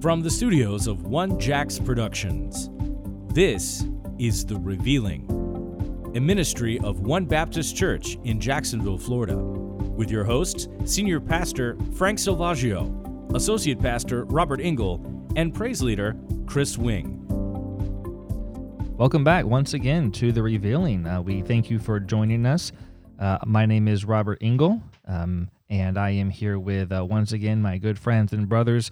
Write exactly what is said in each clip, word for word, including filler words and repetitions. From the studios of One Jacks Productions, this is The Revealing, a ministry of One Baptist Church in Jacksonville, Florida, with your hosts, Senior Pastor Frank Salvaggio, Associate Pastor Robert Engel, and Praise Leader Chris Wing. Welcome back once again to The Revealing. Uh, we thank you for joining us. Uh, my name is Robert Engel, um, and I am here with, uh, once again, my good friends and brothers,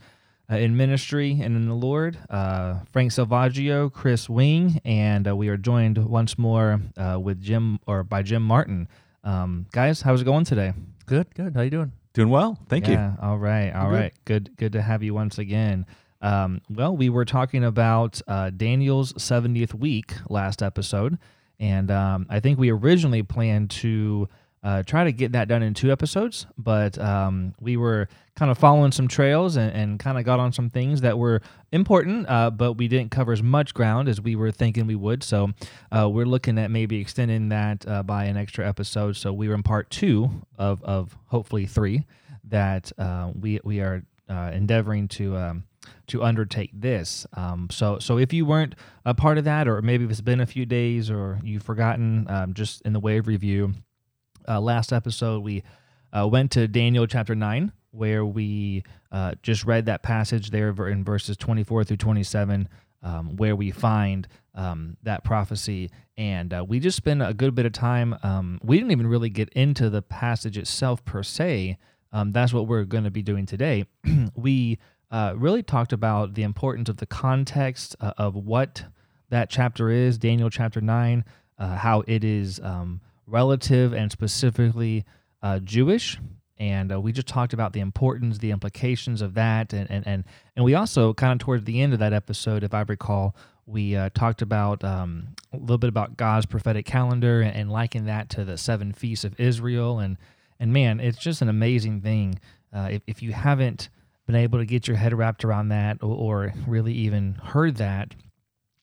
Uh, in ministry and in the Lord, uh, Frank Salvaggio, Chris Wing, and uh, we are joined once more uh, with Jim or by Jim Martin. Um, guys, how's it going today? Good, good. How you doing? Doing well. Thank yeah, you. All right, all I'm right. Good. good, good to have you once again. Um, well, we were talking about uh, Daniel's seventieth week last episode, and um, I think we originally planned to Uh, try to get that done in two episodes, but um, we were kind of following some trails and, and kind of got on some things that were important, uh, but we didn't cover as much ground as we were thinking we would, so uh, we're looking at maybe extending that uh, by an extra episode, so we were in part two of, of hopefully three that uh, we we are uh, endeavoring to um, to undertake this. Um, so so if you weren't a part of that, or maybe it's been a few days, or you've forgotten, um, just in the way of review, Uh, last episode, we uh, went to Daniel chapter nine, where we uh, just read that passage there in verses twenty-four through twenty-seven, um, where we find um, that prophecy. And uh, we just spent a good bit of time. Um, we didn't even really get into the passage itself per se. Um, that's what we're going to be doing today. We uh, really talked about the importance of the context uh, of what that chapter is, Daniel chapter nine, uh, how it is Um, relative and specifically uh, Jewish, and uh, we just talked about the importance, the implications of that, and and and, and we also kind of towards the end of that episode, if I recall, we uh, talked about um, a little bit about God's prophetic calendar and, and likened that to the seven feasts of Israel, and and man, it's just an amazing thing. Uh, if, if you haven't been able to get your head wrapped around that, or, or really even heard that,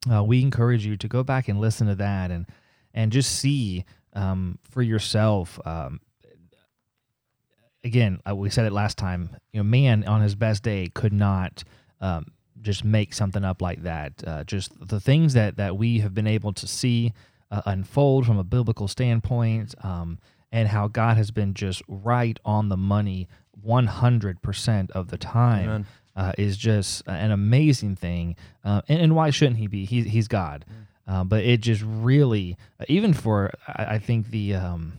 uh, we encourage you to go back and listen to that, and and just see Um, for yourself. Um, again, we said it last time, you know, man on his best day could not um, just make something up like that. Uh, just the things that, that we have been able to see uh, unfold from a biblical standpoint, um, and how God has been just right on the money one hundred percent of the time uh, is just an amazing thing. Uh, and, and why shouldn't he be? He, he's God. Mm. Uh, but it just really, even for, I, I think, the um,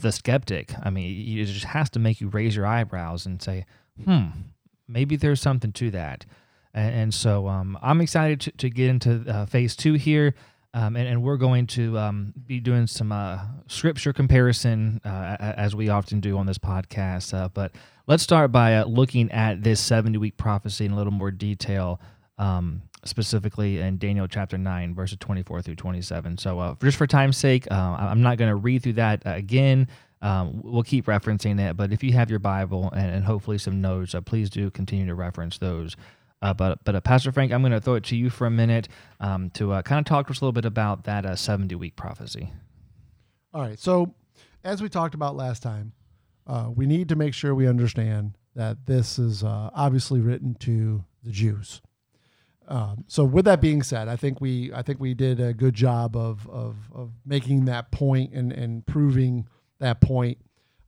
the skeptic, I mean, it just has to make you raise your eyebrows and say, hmm, maybe there's something to that. And, and so um, I'm excited to, to get into uh, phase two here, um, and, and we're going to um, be doing some uh, scripture comparison, uh, as we often do on this podcast. Uh, but let's start by uh, looking at this seventy-week prophecy in a little more detail, Um, specifically in Daniel chapter nine, verses twenty-four through twenty-seven. So uh, just for time's sake, uh, I'm not going to read through that uh, again. Um, we'll keep referencing it, but if you have your Bible and, and hopefully some notes, uh, please do continue to reference those. Uh, but but uh, Pastor Frank, I'm going to throw it to you for a minute um, to uh, kind of talk to us a little bit about that uh, seventy-week prophecy. All right, so as we talked about last time, uh, we need to make sure we understand that this is uh, obviously written to the Jews. Um, so with that being said, I think we I think we did a good job of of, of making that point and, and proving that point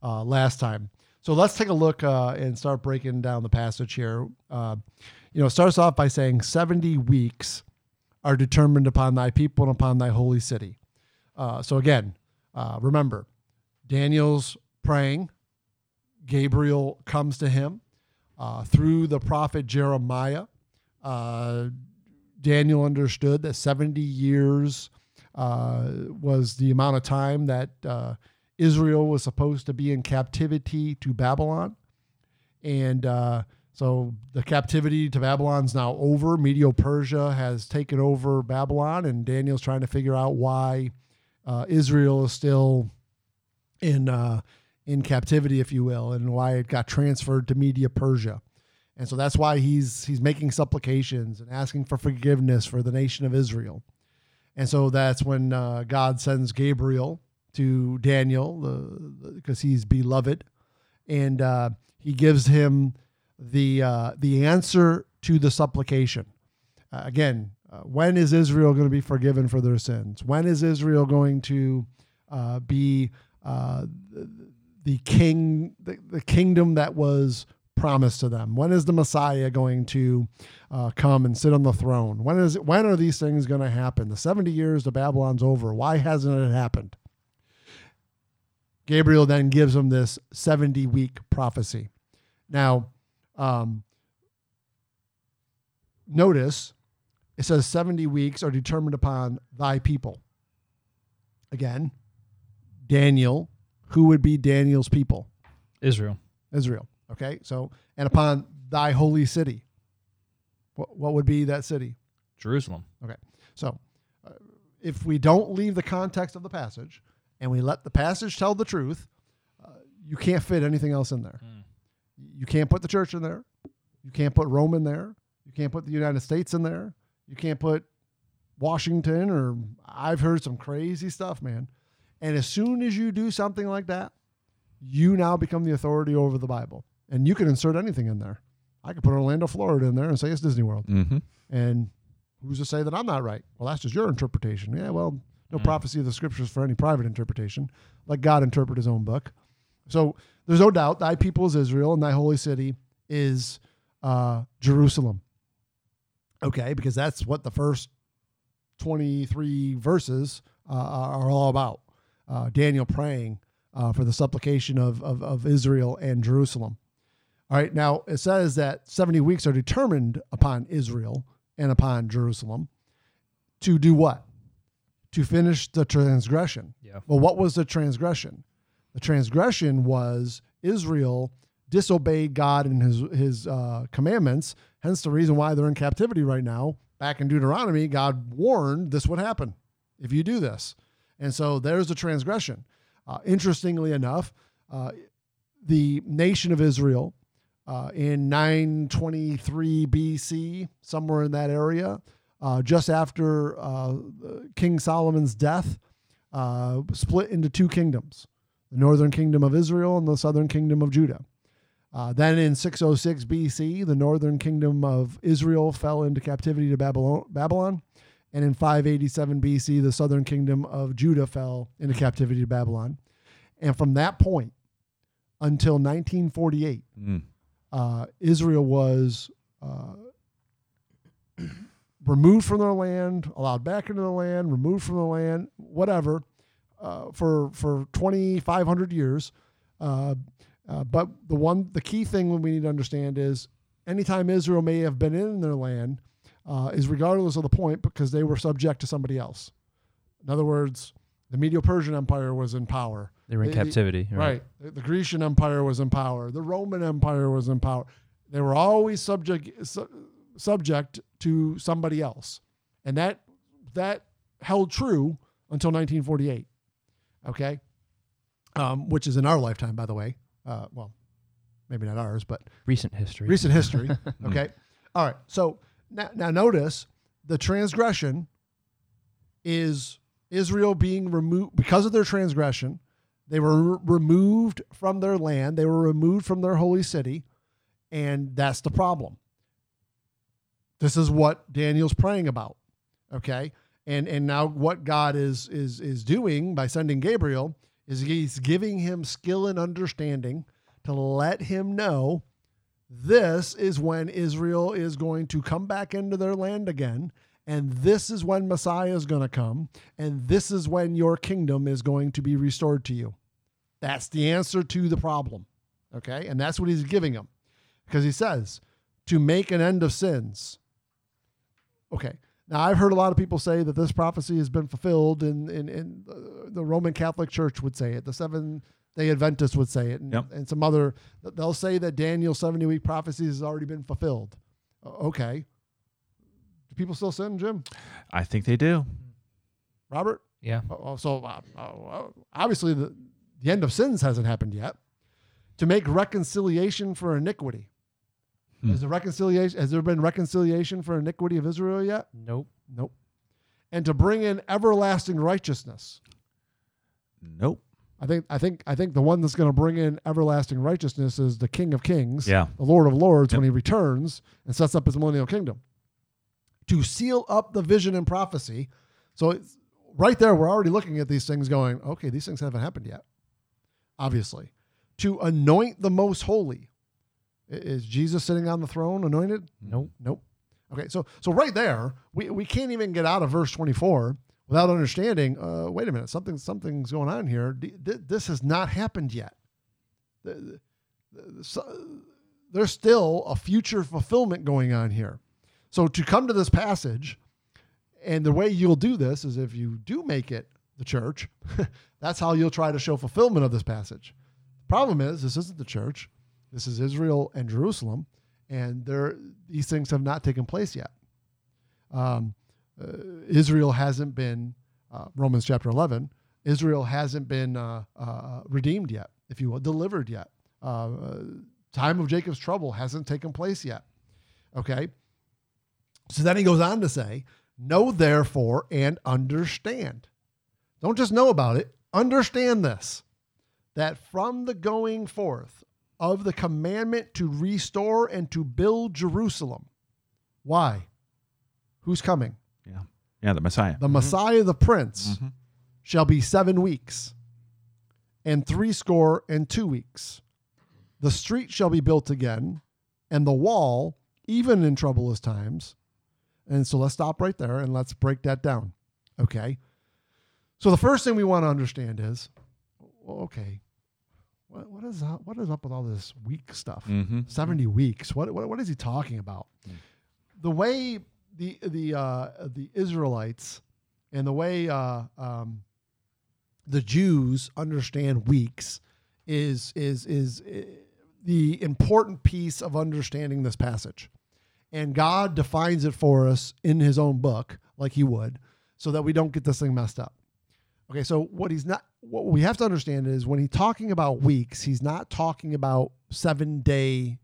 uh, last time. So let's take a look uh, and start breaking down the passage here. Uh, you know, it starts off by saying seventy weeks are determined upon thy people and upon thy holy city. Uh, so again, uh, remember, Daniel's praying. Gabriel comes to him uh, through the prophet Jeremiah. Uh, Daniel understood that seventy years uh, was the amount of time that uh, Israel was supposed to be in captivity to Babylon. And uh, so the captivity to Babylon is now over. Medo-Persia has taken over Babylon, and Daniel's trying to figure out why uh, Israel is still in uh, in captivity, if you will, and why it got transferred to Medo-Persia. And so that's why he's he's making supplications and asking for forgiveness for the nation of Israel. And so that's when uh, God sends Gabriel to Daniel because uh, he's beloved. And uh, he gives him the uh, the answer to the supplication. Uh, again, uh, when is Israel going to be forgiven for their sins? When is Israel going to uh, be uh, the king, the, the kingdom that was promised to them? When is the Messiah going to uh, come and sit on the throne? When is when are these things going to happen? The seventy years to Babylon's over. Why hasn't it happened? Gabriel then gives him this seventy-week prophecy. Now, um, notice it says seventy weeks are determined upon thy people. Again, Daniel, who would be Daniel's people? Israel. Israel. Okay, so, and upon thy holy city. What, what would be that city? Jerusalem. Okay, so uh, if we don't leave the context of the passage and we let the passage tell the truth, uh, you can't fit anything else in there. Mm. You can't put the church in there. You can't put Rome in there. You can't put the United States in there. You can't put Washington, or I've heard some crazy stuff, man. And as soon as you do something like that, you now become the authority over the Bible. And you can insert anything in there. I could put Orlando, Florida in there and say it's Disney World. Mm-hmm. And who's to say that I'm not right? Well, that's just your interpretation. Yeah, well, no mm. prophecy of the scriptures for any private interpretation. Let God interpret his own book. So there's no doubt thy people is Israel and thy holy city is uh, Jerusalem. Okay, because that's what the first twenty-three verses uh, are all about. Uh, Daniel praying uh, for the supplication of, of, of Israel and Jerusalem. All right, now it says that seventy weeks are determined upon Israel and upon Jerusalem to do what? To finish the transgression. Yeah. Well, what was the transgression? The transgression was Israel disobeyed God and his, his uh, commandments, hence the reason why they're in captivity right now. Back in Deuteronomy, God warned this would happen if you do this. And so there's the transgression. Uh, interestingly enough, uh, the nation of Israel, Uh, in nine twenty-three B C, somewhere in that area, uh, just after uh, King Solomon's death, uh, split into two kingdoms, the northern kingdom of Israel and the southern kingdom of Judah. Uh, then in six oh six B C, the northern kingdom of Israel fell into captivity to Babylon, Babylon. And in five eighty-seven B C, the southern kingdom of Judah fell into captivity to Babylon. And from that point until nineteen forty-eight, mm. Uh, Israel was uh, removed from their land, allowed back into the land, removed from the land, whatever, uh, for for twenty-five hundred years. Uh, uh, but the one, the key thing we need to understand is anytime Israel may have been in their land uh, is regardless of the point because they were subject to somebody else. In other words, the Medo-Persian Empire was in power. They were in the, captivity. The, right. right. The Grecian Empire was in power. The Roman Empire was in power. They were always subject su- subject to somebody else. And that that held true until nineteen forty-eight, okay? Um, which is in our lifetime, by the way. Uh, well, maybe not ours, but... Recent history. Recent history, okay? All right, so now, now notice the transgression is... Israel being removed because of their transgression, they were re- removed from their land. They were removed from their holy city. And that's the problem. This is what Daniel's praying about. Okay. And, and now what God is, is, is doing by sending Gabriel is he's giving him skill and understanding to let him know this is when Israel is going to come back into their land again. And this is when Messiah is going to come. And this is when your kingdom is going to be restored to you. That's the answer to the problem. Okay. And that's what he's giving them because he says to make an end of sins. Okay. Now I've heard a lot of people say that this prophecy has been fulfilled and, and, and the Roman Catholic Church would say it. The Seventh Day Adventists would say it. And, yep. and some other, they'll say that Daniel's seventy week prophecy has already been fulfilled. Okay. Do people still sin, Jim? I think they do. Robert? Yeah. Oh, so uh, oh, obviously the, the end of sins hasn't happened yet. To make reconciliation for iniquity. Hmm. Is the reconciliation? Has there been reconciliation for iniquity of Israel yet? Nope. Nope. And to bring in everlasting righteousness. Nope. I think I think I think the one that's going to bring in everlasting righteousness is the King of Kings, yeah. the Lord of Lords, yep. when he returns and sets up his millennial kingdom to seal up the vision and prophecy. So it's, right there, we're already looking at these things, going, okay, these things haven't happened yet. Obviously, to anoint the most holy. Is Jesus sitting on the throne anointed? Nope. Nope. Okay, so so right there, we, we can't even get out of verse twenty-four without understanding, uh, wait a minute, something something's going on here. D- this has not happened yet. There's still a future fulfillment going on here. So to come to this passage, and the way you'll do this is if you do make it the church, that's how you'll try to show fulfillment of this passage. Problem is, this isn't the church. This is Israel and Jerusalem, and there, these things have not taken place yet. Um, uh, Israel hasn't been, uh, Romans chapter eleven, Israel hasn't been uh, uh, redeemed yet, if you will, delivered yet. Uh, uh, time of Jacob's trouble hasn't taken place yet, okay? So then he goes on to say, know therefore and understand. Don't just know about it, understand this, that from the going forth of the commandment to restore and to build Jerusalem. Why? Who's coming? Yeah, yeah, the Messiah. The mm-hmm. Messiah, the Prince, mm-hmm. shall be seven weeks and three score and two weeks. The street shall be built again, and the wall, even in troublous times. And so let's stop right there and let's break that down, okay? So the first thing we want to understand is, okay, What, what is up, what is up with all this week stuff? Mm-hmm. seventy weeks. What, what what is he talking about? Mm. The way the the uh, the Israelites and the way uh, um, the Jews understand weeks is is is uh, the important piece of understanding this passage, and God defines it for us in His own book, like He would, so that we don't get this thing messed up. Okay, so what he's not, what we have to understand is when he's talking about weeks, he's not talking about seven day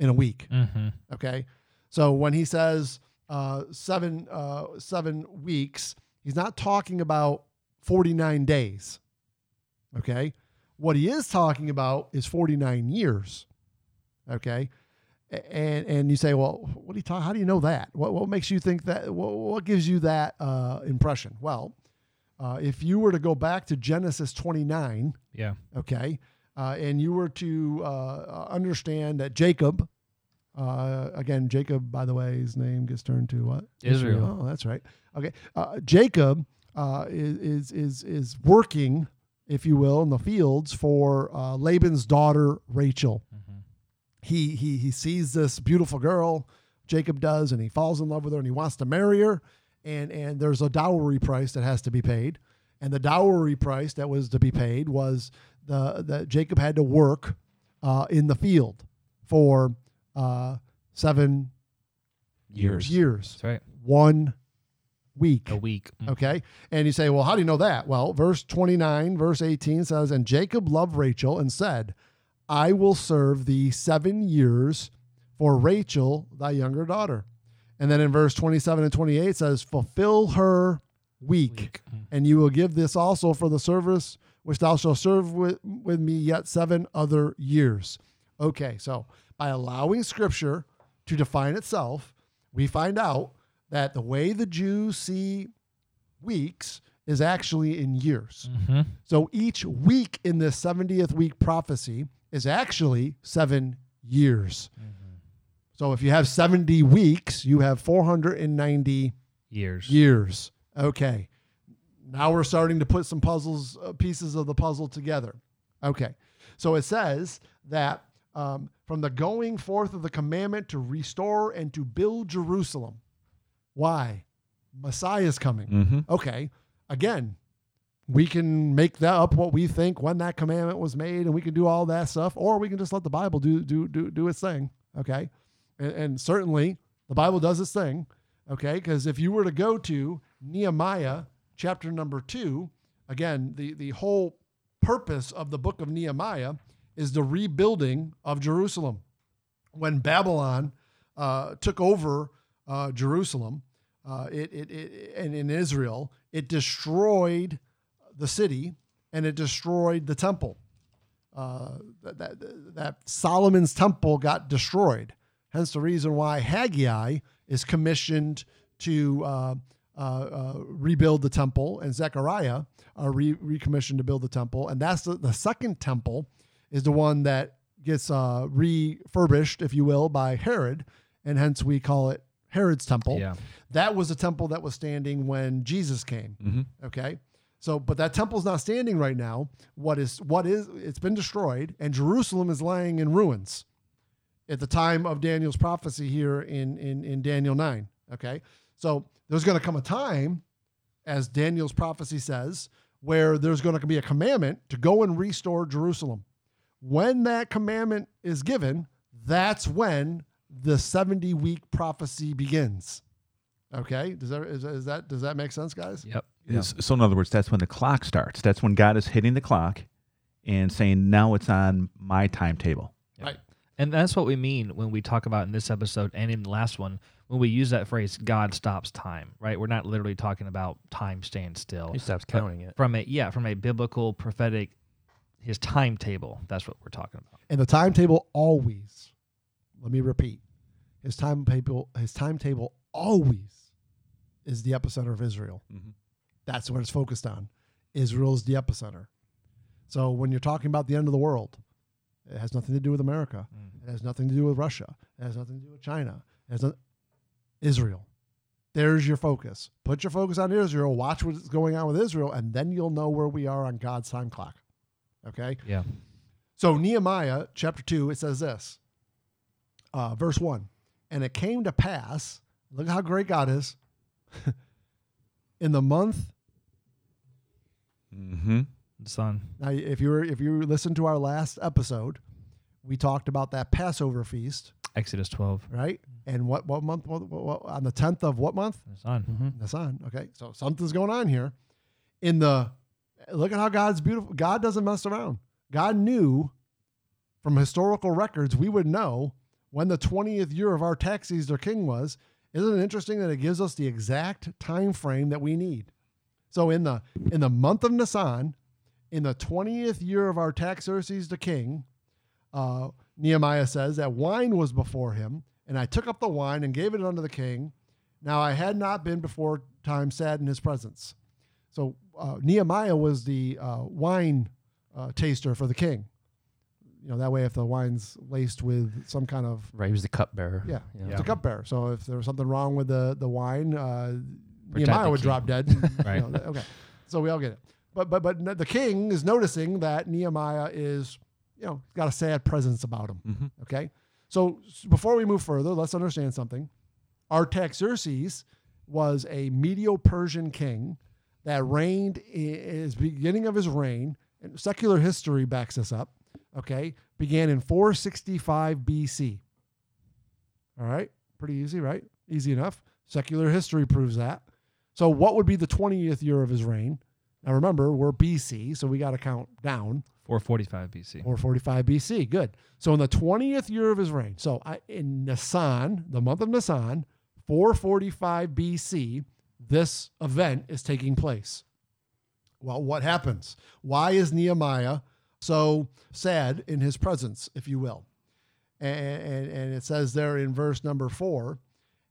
in a week. Mm-hmm. Okay, so when he says uh, seven uh, seven weeks, he's not talking about forty-nine days. Okay, what he is talking about is forty-nine years. Okay, and and you say, well, what do you talk? How do you know that? What what makes you think that? What, what gives you that uh, impression? Well. Uh, if you were to go back to Genesis twenty-nine, yeah, okay, uh, and you were to uh, understand that Jacob, uh, again, Jacob, by the way, his name gets turned to what? Israel. Israel. Oh, that's right. Okay, uh, Jacob uh, is is is working, if you will, in the fields for uh, Laban's daughter Rachel. Mm-hmm. He he he sees this beautiful girl, Jacob does, and he falls in love with her, and he wants to marry her. And and there's a dowry price that has to be paid. And the dowry price that was to be paid was the that Jacob had to work uh, in the field for uh, seven years. Years. That's right. One week. A week. Mm-hmm. Okay. And you say, well, how do you know that? Well, verse twenty-nine, verse eighteen says, and Jacob loved Rachel and said, I will serve thee seven years for Rachel, thy younger daughter. And then in verse twenty-seven and twenty-eight says, fulfill her week, week. And you will give this also for the service which thou shalt serve with, with me yet seven other years. Okay, so by allowing Scripture to define itself, we find out that the way the Jews see weeks is actually in years. Mm-hmm. So each week in this seventieth week prophecy is actually seven years. Mm-hmm. So if you have seventy weeks, you have four hundred ninety years. Years. Okay. Now we're starting to put some puzzles, uh, pieces of the puzzle together. Okay. So it says that um, from the going forth of the commandment to restore and to build Jerusalem. Why? Messiah is coming. Mm-hmm. Okay. Again, we can make that up what we think when that commandment was made, and we can do all that stuff, or we can just let the Bible do do do do its thing. Okay. And, and certainly the Bible does its thing, okay? Because if you were to go to Nehemiah chapter number two, again, the, the whole purpose of the book of Nehemiah is the rebuilding of Jerusalem. When Babylon uh, took over uh, Jerusalem uh, it, it, it, and in Israel, it destroyed the city and it destroyed the temple. Uh, that, that, that Solomon's temple got destroyed. Hence the reason why Haggai is commissioned to uh, uh, uh, rebuild the temple, and Zechariah are re- recommissioned to build the temple. And that's the, the second temple is the one that gets uh, refurbished, if you will, by Herod, and hence we call it Herod's temple. Yeah. That was a temple that was standing when Jesus came. Mm-hmm. Okay. So, but that temple's not standing right now. What is, what is, it's been destroyed, and Jerusalem is lying in ruins at the time of Daniel's prophecy here in, in, in Daniel nine. Okay. So there's going to come a time, as Daniel's prophecy says, where there's going to be a commandment to go and restore Jerusalem. When that commandment is given, that's when the seventy-week prophecy begins. Okay, does that is, is that does that make sense, guys? Yep. Yeah. So in other words, that's when the clock starts. That's when God is hitting the clock and saying, "Now it's on my timetable." Yep. Right. And that's what we mean when we talk about in this episode and in the last one, when we use that phrase, God stops time, right? We're not literally talking about time stands still. He stops counting it. From a, yeah, from a biblical, prophetic, his timetable, that's what we're talking about. And the timetable always, let me repeat, his timetable his timetable always is the epicenter of Israel. Mm-hmm. That's what it's focused on. Israel is the epicenter. So when you're talking about the end of the world, it has nothing to do with America. Mm-hmm. It has nothing to do with Russia. It has nothing to do with China. It has no- Israel. There's your focus. Put your focus on Israel. Watch what's going on with Israel, and then you'll know where we are on God's time clock. Okay? Yeah. So Nehemiah chapter two, it says this, uh, verse one, and it came to pass, look how great God is, in the month. Mm-hmm. The sun. Now, if you were, if you listened to our last episode, we talked about that Passover feast. Exodus twelve. Right? And what, what month? What, what, what, on the tenth of what month? Nisan. Mm-hmm. Nisan. Okay. So something's going on here. In the, look at how God's beautiful. God doesn't mess around. God knew from historical records, we would know when the twentieth year of Artaxerxes, their king, was. Isn't it interesting that it gives us the exact time frame that we need? So in the in the month of Nisan, in the twentieth year of Artaxerxes the king, uh, Nehemiah says that wine was before him, and I took up the wine and gave it unto the king. Now I had not been before time sad in his presence. So uh, Nehemiah was the uh, wine uh, taster for the king. You know, that way if the wine's laced with some kind of... Right, he was the cupbearer. Yeah, yeah. He was the cupbearer. So if there was something wrong with the, the wine, uh, Nehemiah would king. drop dead. Right. You know, okay, so we all get it. But but but the king is noticing that Nehemiah is, you know, got a sad presence about him. Mm-hmm. Okay? So before we move further, let's understand something. Artaxerxes was a Medo-Persian king that reigned in his beginning of his reign, and secular history backs this up. Okay, began in four sixty-five B C. All right, pretty easy, right? Easy enough. Secular history proves that. So what would be the twentieth year of his reign? Now remember, we're B C, so we got to count down. four forty-five B C. four forty-five B C, good. So in the twentieth year of his reign, so I, in Nisan, the month of Nisan, four forty-five B C, this event is taking place. Well, what happens? Why is Nehemiah... so sad in his presence, if you will. And, and, and it says there in verse number four,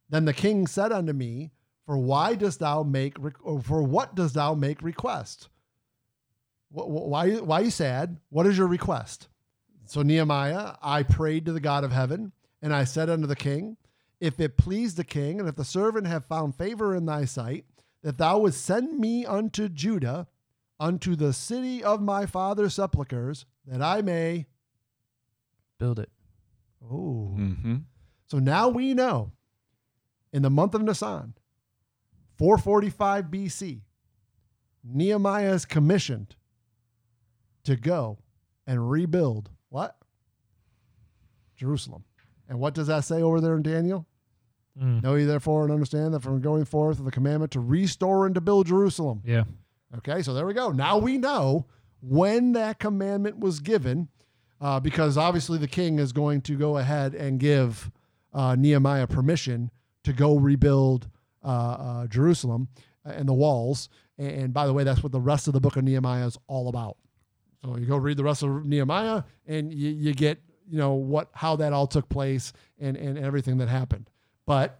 then the king said unto me, for why dost thou make, for what dost thou make request? Why, why are you sad? What is your request? So Nehemiah, I prayed to the God of heaven, and I said unto the king, if it please the king, and if the servant have found favor in thy sight, that thou wouldst send me unto Judah, unto the city of my father's sepulchres, that I may build it. Oh. Mm-hmm. So now we know in the month of Nisan, four forty-five B C, Nehemiah is commissioned to go and rebuild what? Jerusalem. And what does that say over there in Daniel? Mm. Know ye therefore and understand that from going forth of the commandment to restore and to build Jerusalem. Yeah. Okay, so there we go. Now we know when that commandment was given, uh, because obviously the king is going to go ahead and give uh, Nehemiah permission to go rebuild uh, uh, Jerusalem and the walls. And, and by the way, that's what the rest of the book of Nehemiah is all about. So you go read the rest of Nehemiah, and you, you get, you know, what, how that all took place and, and everything that happened. But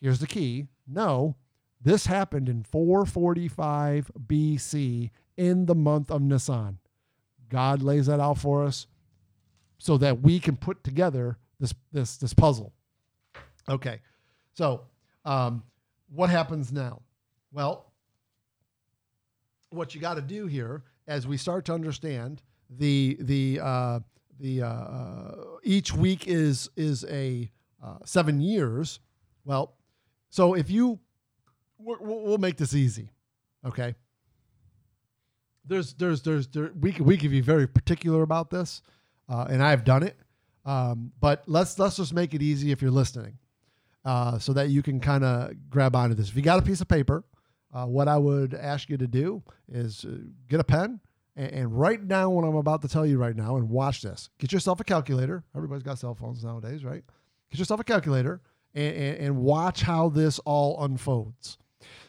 here's the key. No, this happened in four forty-five B C in the month of Nisan. God lays that out for us so that we can put together this, this, this puzzle. Okay. So, um, what happens now? Well, what you got to do here as we start to understand the, the, uh, the, uh, each week is, is a, uh, seven years. Well, so if you, we're, we'll make this easy. Okay. There's, there's, there's, there, we can, we can be very particular about this. Uh, and I've done it. Um, but let's, let's just make it easy if you're listening, uh, so that you can kind of grab onto this. If you got a piece of paper, uh, what I would ask you to do is uh, get a pen and, and write down what I'm about to tell you right now and watch this. Get yourself a calculator. Everybody's got cell phones nowadays, right? Get yourself a calculator and, and, and watch how this all unfolds.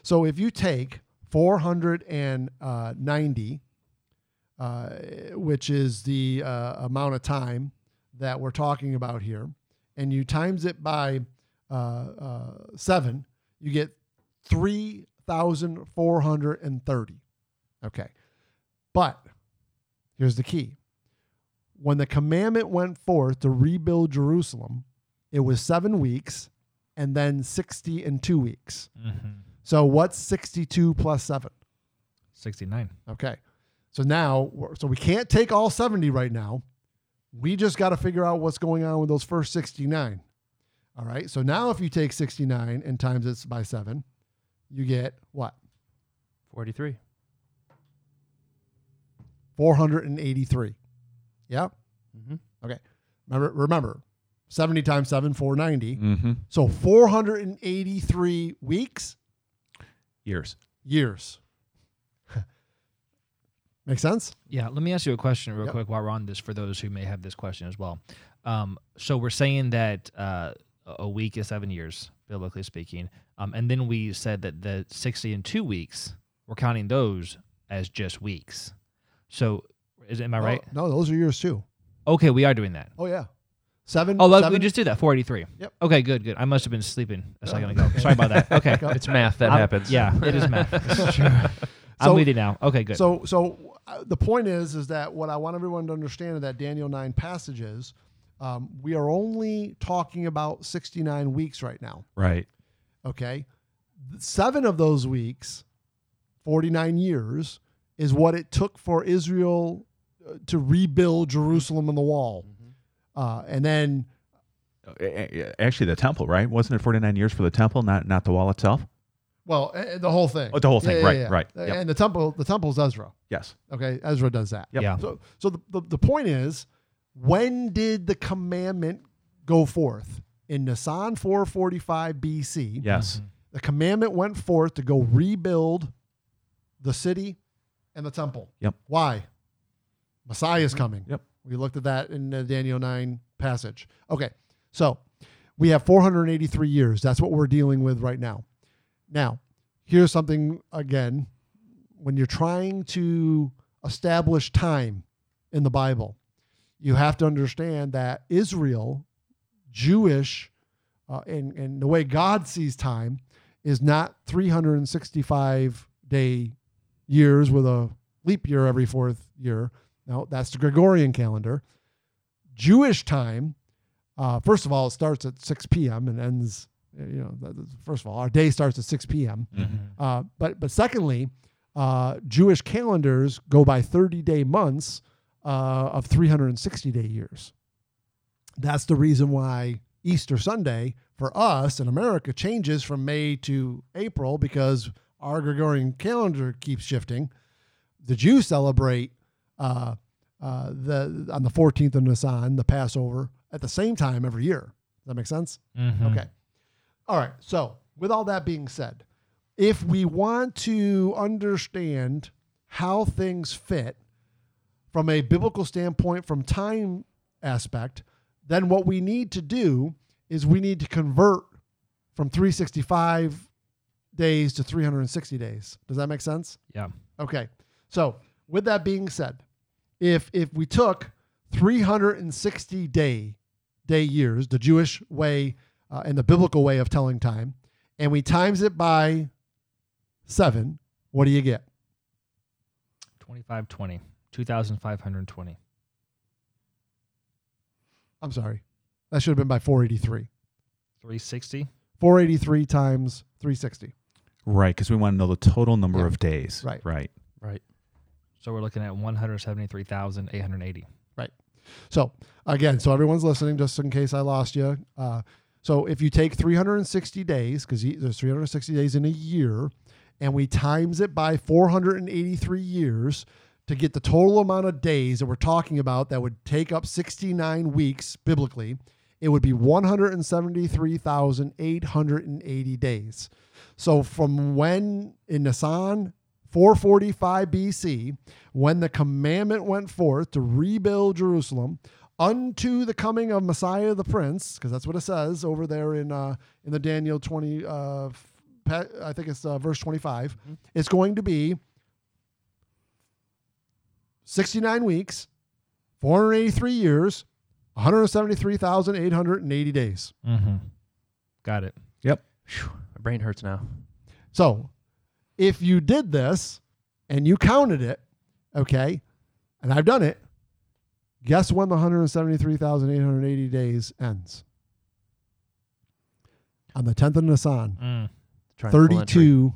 So if you take four hundred ninety, uh, which is the uh, amount of time that we're talking about here, and you times it by uh, uh, seven, you get three thousand four hundred thirty. Okay. But here's the key. When the commandment went forth to rebuild Jerusalem, it was seven weeks and then sixty and two weeks. Mm-hmm. So what's sixty-two plus seven? sixty-nine. Okay. So now, so we can't take all seventy right now. We just got to figure out what's going on with those first sixty-nine. All right. So now if you take sixty-nine and times it by seven, you get what? forty-three. four hundred eighty-three. Yeah. Mm-hmm. Okay. Remember, remember, seventy times seven, four ninety. Mm-hmm. So four hundred eighty-three weeks. Years. Years. Make sense? Yeah. Let me ask you a question real yep. quick while we're on this for those who may have this question as well. Um, so we're saying that uh, a week is seven years, biblically speaking. Um, and then we said that the sixty and two weeks, we're counting those as just weeks. So is am I no, right? No, those are years too. Okay. We are doing that. Oh, yeah. Seven. Oh, seven. We just did that. four eighty-three. Yep. Okay. Good. Good. I must have been sleeping a second ago. Sorry about that. Okay. It's math. That I'm, happens. Yeah. It is math. It's true. So, I'm with you now. Okay, good. So, so uh, the point is, is that what I want everyone to understand in that Daniel nine passage is, um, we are only talking about sixty-nine weeks right now. Right. Okay. Seven of those weeks, forty-nine years, is what it took for Israel uh, to rebuild Jerusalem and the wall, mm-hmm. uh, and then actually the temple. Right? Wasn't it forty-nine years for the temple, not not the wall itself? Well, the whole thing. Oh, the whole thing, yeah, right, yeah, yeah. right. Yep. And the temple, the temple's Ezra. Yes. Okay, Ezra does that. Yep. Yeah. So, so the, the, the point is, when did the commandment go forth? In Nisan four forty-five B C. Yes. Mm-hmm. The commandment went forth to go rebuild the city and the temple. Yep. Why? Messiah's coming. Yep. We looked at that in the Daniel nine passage. Okay, so we have four hundred eighty-three years. That's what we're dealing with right now. Now, here's something, again, when you're trying to establish time in the Bible, you have to understand that Israel, Jewish, uh, and, and the way God sees time is not three hundred sixty-five day years with a leap year every fourth year. No, that's the Gregorian calendar. Jewish time, uh, first of all, it starts at six p.m. and ends... You know, first of all, our day starts at six p.m. Mm-hmm. Uh, but but secondly, uh, Jewish calendars go by thirty-day months uh, of three hundred sixty-day years. That's the reason why Easter Sunday for us in America changes from May to April because our Gregorian calendar keeps shifting. The Jews celebrate uh, uh, the on the fourteenth of Nisan, the Passover, at the same time every year. Does that make sense? Mm-hmm. Okay. All right, so with all that being said, if we want to understand how things fit from a biblical standpoint, from time aspect, then what we need to do is we need to convert from three sixty-five days to three hundred sixty days. Does that make sense? Yeah. Okay. So with that being said, if if we took three hundred sixty day day years, the Jewish way uh, and the biblical way of telling time, and we times it by seven, what do you get? twenty-five twenty two thousand five hundred twenty I'm sorry. That should have been by four eighty-three three sixty four eighty-three times three sixty Right, because we want to know the total number yeah. of days. Right. Right. Right. So we're looking at one hundred seventy-three thousand eight hundred eighty Right. So again, so everyone's listening, just in case I lost you. Uh, so if you take three hundred sixty days, because there's three hundred sixty days in a year, and we times it by four hundred eighty-three years to get the total amount of days that we're talking about that would take up sixty-nine weeks biblically, it would be one hundred seventy-three thousand eight hundred eighty days. So from when in Nisan, four forty-five B C, when the commandment went forth to rebuild Jerusalem unto the coming of Messiah the Prince, because that's what it says over there in uh, in the Daniel twenty, uh, I think it's uh, verse twenty-five, mm-hmm. it's going to be sixty-nine weeks, four hundred eighty-three years, one hundred seventy-three thousand eight hundred eighty days. Mm-hmm. Got it. Yep. Whew, my brain hurts now. So if you did this and you counted it, okay, and I've done it, guess when the one hundred seventy-three thousand eight hundred eighty days ends? On the tenth of Nisan, mm. thirty-two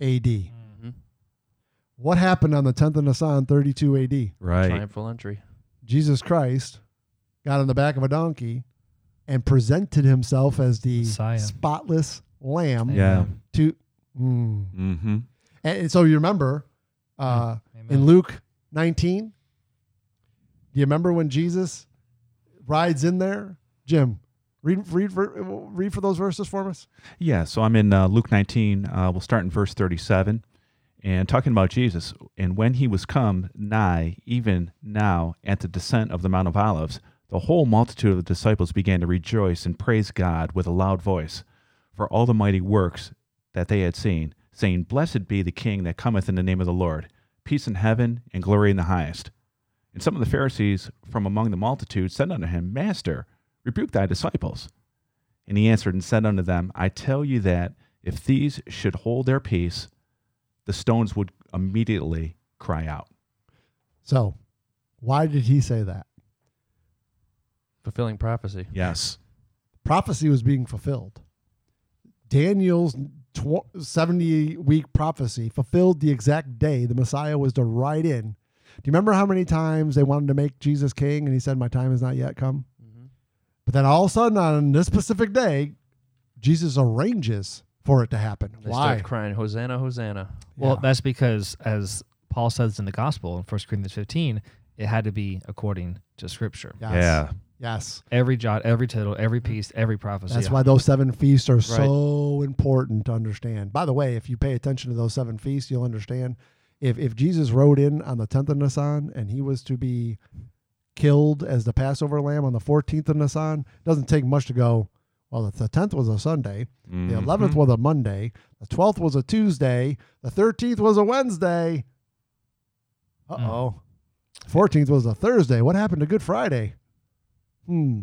A D Mm-hmm. What happened on the tenth of Nisan, thirty-two A D? Right. Triumphal entry. Jesus Christ got on the back of a donkey and presented himself as the Messiah, spotless lamb. Yeah. To, mm. mm-hmm. and, and so you remember uh, in Luke nineteen, do you remember when Jesus rides in there? Jim, read, read, for, read for those verses for us. Yeah, so I'm in uh, Luke nineteen. Uh, we'll start in verse thirty-seven. And talking about Jesus, and when he was come nigh, even now at the descent of the Mount of Olives, the whole multitude of the disciples began to rejoice and praise God with a loud voice for all the mighty works that they had seen, saying, Blessed be the King that cometh in the name of the Lord, peace in heaven and glory in the highest. And some of the Pharisees from among the multitude said unto him, Master, rebuke thy disciples. And he answered and said unto them, I tell you that if these should hold their peace, the stones would immediately cry out. So why did he say that? Fulfilling prophecy. Yes. Prophecy was being fulfilled. Daniel's seventy-week prophecy fulfilled the exact day the Messiah was to ride in. Do you remember how many times they wanted to make Jesus king and he said, my time has not yet come? Mm-hmm. But then all of a sudden on this specific day, Jesus arranges for it to happen. They Why? Start crying, Hosanna, Hosanna. Yeah. Well, that's because as Paul says in the gospel in First Corinthians fifteen, it had to be according to Scripture. Yes. Yeah. Yes. Every jot, every tittle, every piece, every prophecy. That's why those seven feasts are right. so important to understand. By the way, if you pay attention to those seven feasts, you'll understand. If if Jesus rode in on the tenth of Nisan and he was to be killed as the Passover lamb on the fourteenth of Nisan, it doesn't take much to go, well, the tenth was a Sunday, mm-hmm. the eleventh was a Monday, the twelfth was a Tuesday, the thirteenth was a Wednesday. Uh-oh. Mm. fourteenth was a Thursday. What happened to Good Friday? Hmm.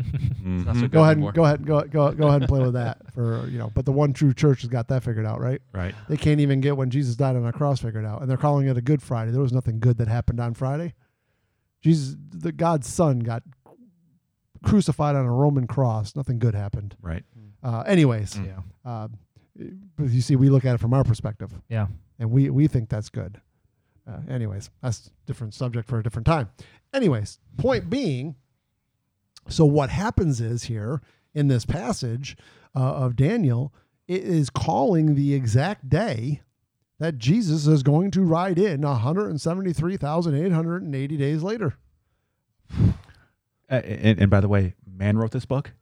mm-hmm. so go, ahead and, go ahead and go ahead go go ahead and play with that for you know. But the one true church has got that figured out, right? Right. They can't even get when Jesus died on a cross figured out, and they're calling it a Good Friday. There was nothing good that happened on Friday. Jesus, the God's Son, got crucified on a Roman cross. Nothing good happened. Right. Uh, anyways, yeah. Uh, you see, we look at it from our perspective. Yeah. And we we think that's good. Uh, anyways, that's a different subject for a different time. Anyways, point being, so what happens is here in this passage uh, of Daniel, it is calling the exact day that Jesus is going to ride in one hundred seventy-three thousand eight hundred eighty days later. Uh, and, and by the way, man wrote this book?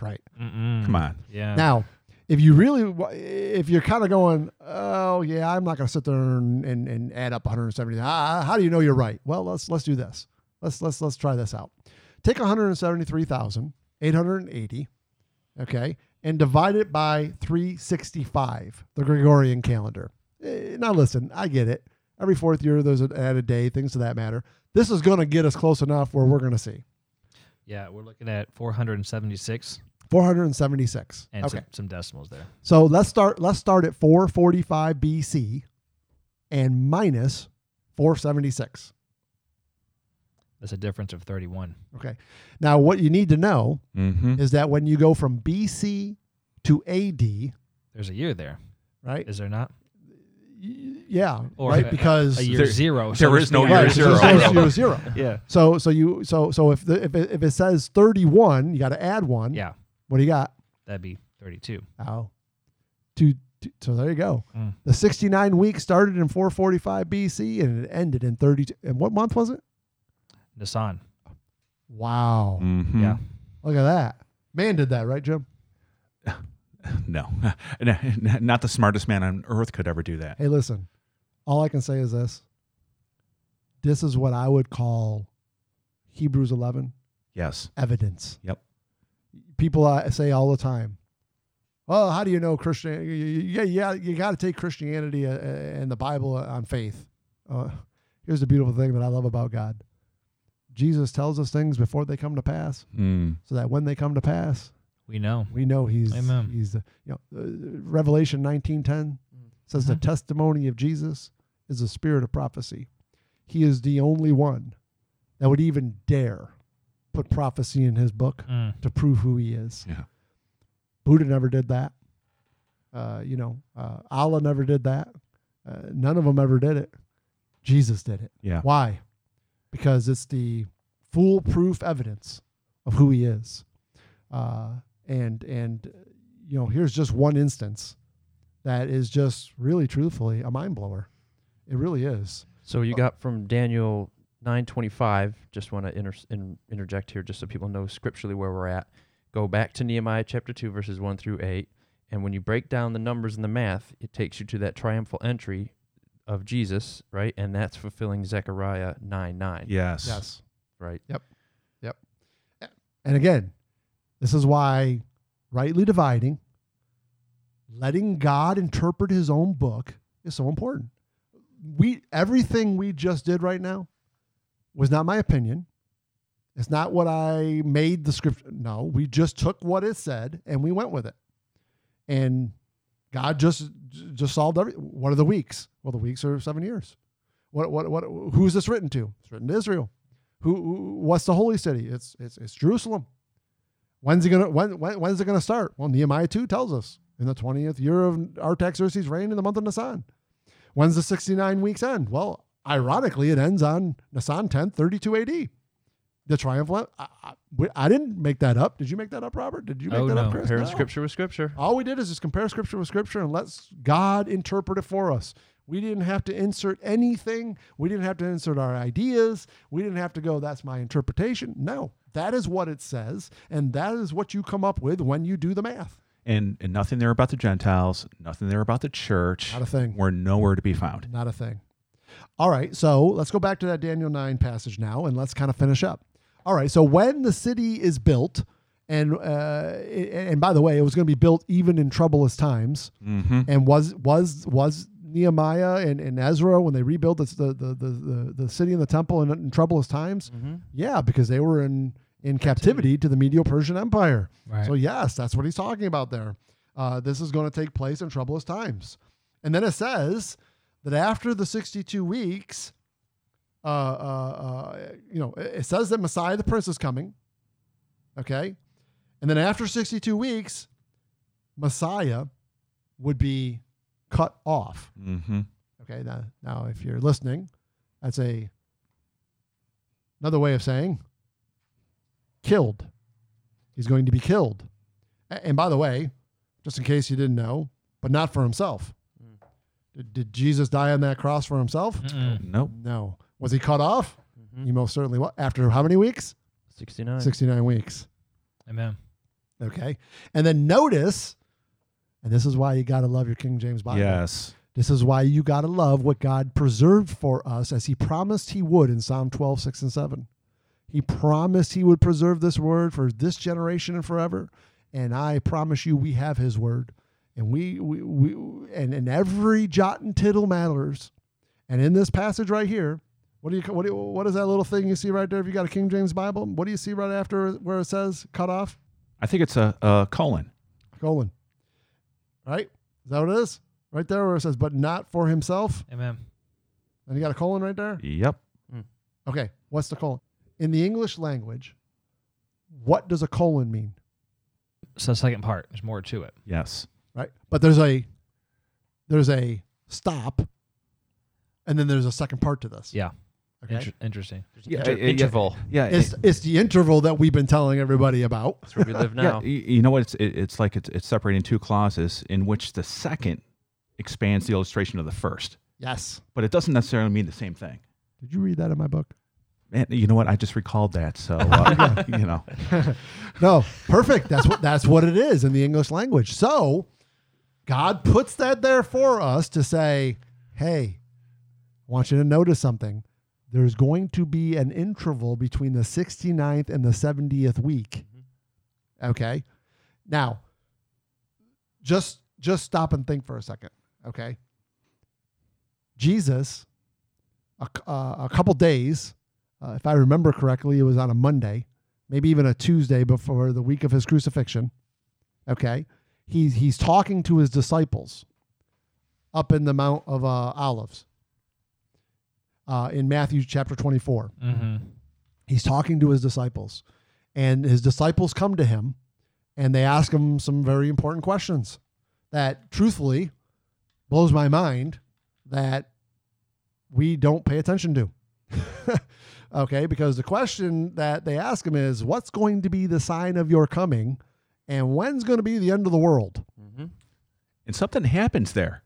Right. Mm-mm. Come on. Yeah. Now, if you really, if you're kind of going, oh yeah, I'm not going to sit there and, and, and add up one hundred seventy. How, how do you know you're right? Well, let's let's do this. Let's let's let's try this out. Take one hundred seventy-three thousand eight hundred eighty, okay, and divide it by three sixty-five, the Gregorian calendar. Now listen, I get it. Every fourth year, there's an added day, things to that matter. This is going to get us close enough where we're going to see. Yeah, we're looking at four hundred seventy-six. four hundred seventy-six. And okay. some, some decimals there. So let's start Let's start at four forty-five B C and minus four seventy-six. That's a difference of thirty-one. Okay. Now, what you need to know mm-hmm. is that when you go from B C to A D... There's a year there. Right? Is there not? Yeah, or right. A, because a year there, zero, so there is no year right, zero. There's no year zero. Yeah. So so you so so if the, if it, if it says thirty-one, you got to add one. Yeah. What do you got? That'd be thirty-two. Oh. Two, two, so there you go. Mm. The sixty-nine week started in four forty-five B C and it ended in thirty-two. And what month was it? Nisan. Wow. Mm-hmm. Yeah. Look at that. Man did that, right, Jim? No, not the smartest man on earth could ever do that. Hey, listen, all I can say is this. This is what I would call Hebrews eleven. Yes. Evidence. Yep. People uh, say all the time, well, how do you know Christianity? Yeah, yeah, you got to take Christianity uh, and the Bible on faith. Uh, here's the beautiful thing that I love about God. Jesus tells us things before they come to pass mm. so that when they come to pass, We know. We know he's Amen. he's the, you know uh, Revelation nineteen ten says mm-hmm. the testimony of Jesus is the spirit of prophecy. He is the only one that would even dare put prophecy in his book mm. to prove who he is. Yeah. Buddha never did that. Uh, you know, uh, Allah never did that. Uh, none of them ever did it. Jesus did it. Yeah. Why? Because it's the foolproof evidence of who he is. Uh, And, and you know, here's just one instance that is just really truthfully a mind blower. It really is. So you got from Daniel nine twenty-five, just want to inter- in, interject here just so people know scripturally where we're at. Go back to Nehemiah chapter two, verses one through eight. And when you break down the numbers and the math, it takes you to that triumphal entry of Jesus, right? And that's fulfilling Zechariah nine nine. Yes. Yes. Right. Yep. Yep. And again, this is why rightly dividing, letting God interpret his own book is so important. We everything we just did right now was not my opinion. It's not what I made the script. No, we just took what it said and we went with it. And God just just solved every. What are the weeks? Well, the weeks are seven years. What what what? Who's this written to? It's written to Israel. Who? who what's the holy city? It's it's it's Jerusalem. When's it gonna when, when when's it gonna start? Well, Nehemiah two tells us in the twentieth year of Artaxerxes' reign in the month of Nisan. When's the sixty-nine weeks end? Well, ironically, it ends on Nisan tenth, thirty-two A D. The triumphal. I, I, I didn't make that up. Did you make that up, Robert? Did you make oh, that no. up, Chris? Compare no. scripture with scripture. All we did is just compare scripture with scripture and let God interpret it for us. We didn't have to insert anything. We didn't have to insert our ideas. We didn't have to go, that's my interpretation. No. That is what it says, and that is what you come up with when you do the math. And, and nothing there about the Gentiles, nothing there about the church. Not a thing. We're nowhere to be found. Not a thing. All right, so let's go back to that Daniel nine passage now, and let's kind of finish up. All right, so when the city is built, and uh, and by the way, it was going to be built even in troublous times, mm-hmm. and was was was Nehemiah and, and Ezra, when they rebuilt the the the, the city and the temple in, in troublous times, mm-hmm. yeah, because they were in, in captivity to the Medo-Persian Empire. Right. So yes, that's what he's talking about there. Uh, this is going to take place in troublous times. And then it says that after the sixty-two weeks, uh, uh, uh, you know, it says that Messiah the Prince is coming, okay? And then after sixty-two weeks, Messiah would be cut off. Mm-hmm. Okay, now, now if you're listening, that's a another way of saying killed. He's going to be killed. And by the way, just in case you didn't know, but not for himself. Mm. Did, did Jesus die on that cross for himself? Mm-mm. No. No. Was he cut off? Mm-hmm. He most certainly was. After how many weeks? sixty-nine. sixty-nine weeks. Amen. Okay. And then notice, and this is why you got to love your King James Bible. Yes. This is why you got to love what God preserved for us as he promised he would in Psalm twelve, six, and seven. He promised he would preserve this word for this generation and forever. And I promise you, we have his word. And we, we, we and, and every jot and tittle matters. And in this passage right here, what do you, what do you, what is that little thing you see right there? If you got a King James Bible, what do you see right after where it says cut off? I think it's a, a colon. A colon. Right? Is that what it is? Right there where it says, but not for himself. Amen. And you got a colon right there? Yep. Mm. Okay. What's the colon? In the English language, what does a colon mean? So the second part, there's more to it. Yes. Right. But there's a, there's a stop. And then there's a second part to this. Yeah. Okay. Inter- interesting. Yeah, Inter- it, interval. Yeah. It's it, it's the interval that we've been telling everybody about. That's where we live now. Yeah, you know what? It's it, it's like it's, it's separating two clauses in which the second expands the illustration of the first. Yes. But it doesn't necessarily mean the same thing. Did you read that in my book? Man, you know what? I just recalled that. So, uh, you know. No, perfect. That's what that's what it is in the English language. So God puts that there for us to say, hey, I want you to notice something. There's going to be an interval between the sixty-ninth and the seventieth week. Okay. Now, just just stop and think for a second. Okay. Jesus, a, uh, a couple days, uh, if I remember correctly, it was on a Monday, maybe even a Tuesday before the week of his crucifixion. Okay. He's, he's talking to his disciples up in the Mount of uh, Olives. Uh, in Matthew chapter twenty-four. Mm-hmm. He's talking to his disciples, and his disciples come to him and they ask him some very important questions that truthfully blows my mind that we don't pay attention to. Okay. Because the question that they ask him is, what's going to be the sign of your coming and when's going to be the end of the world? Mm-hmm. And something happens there.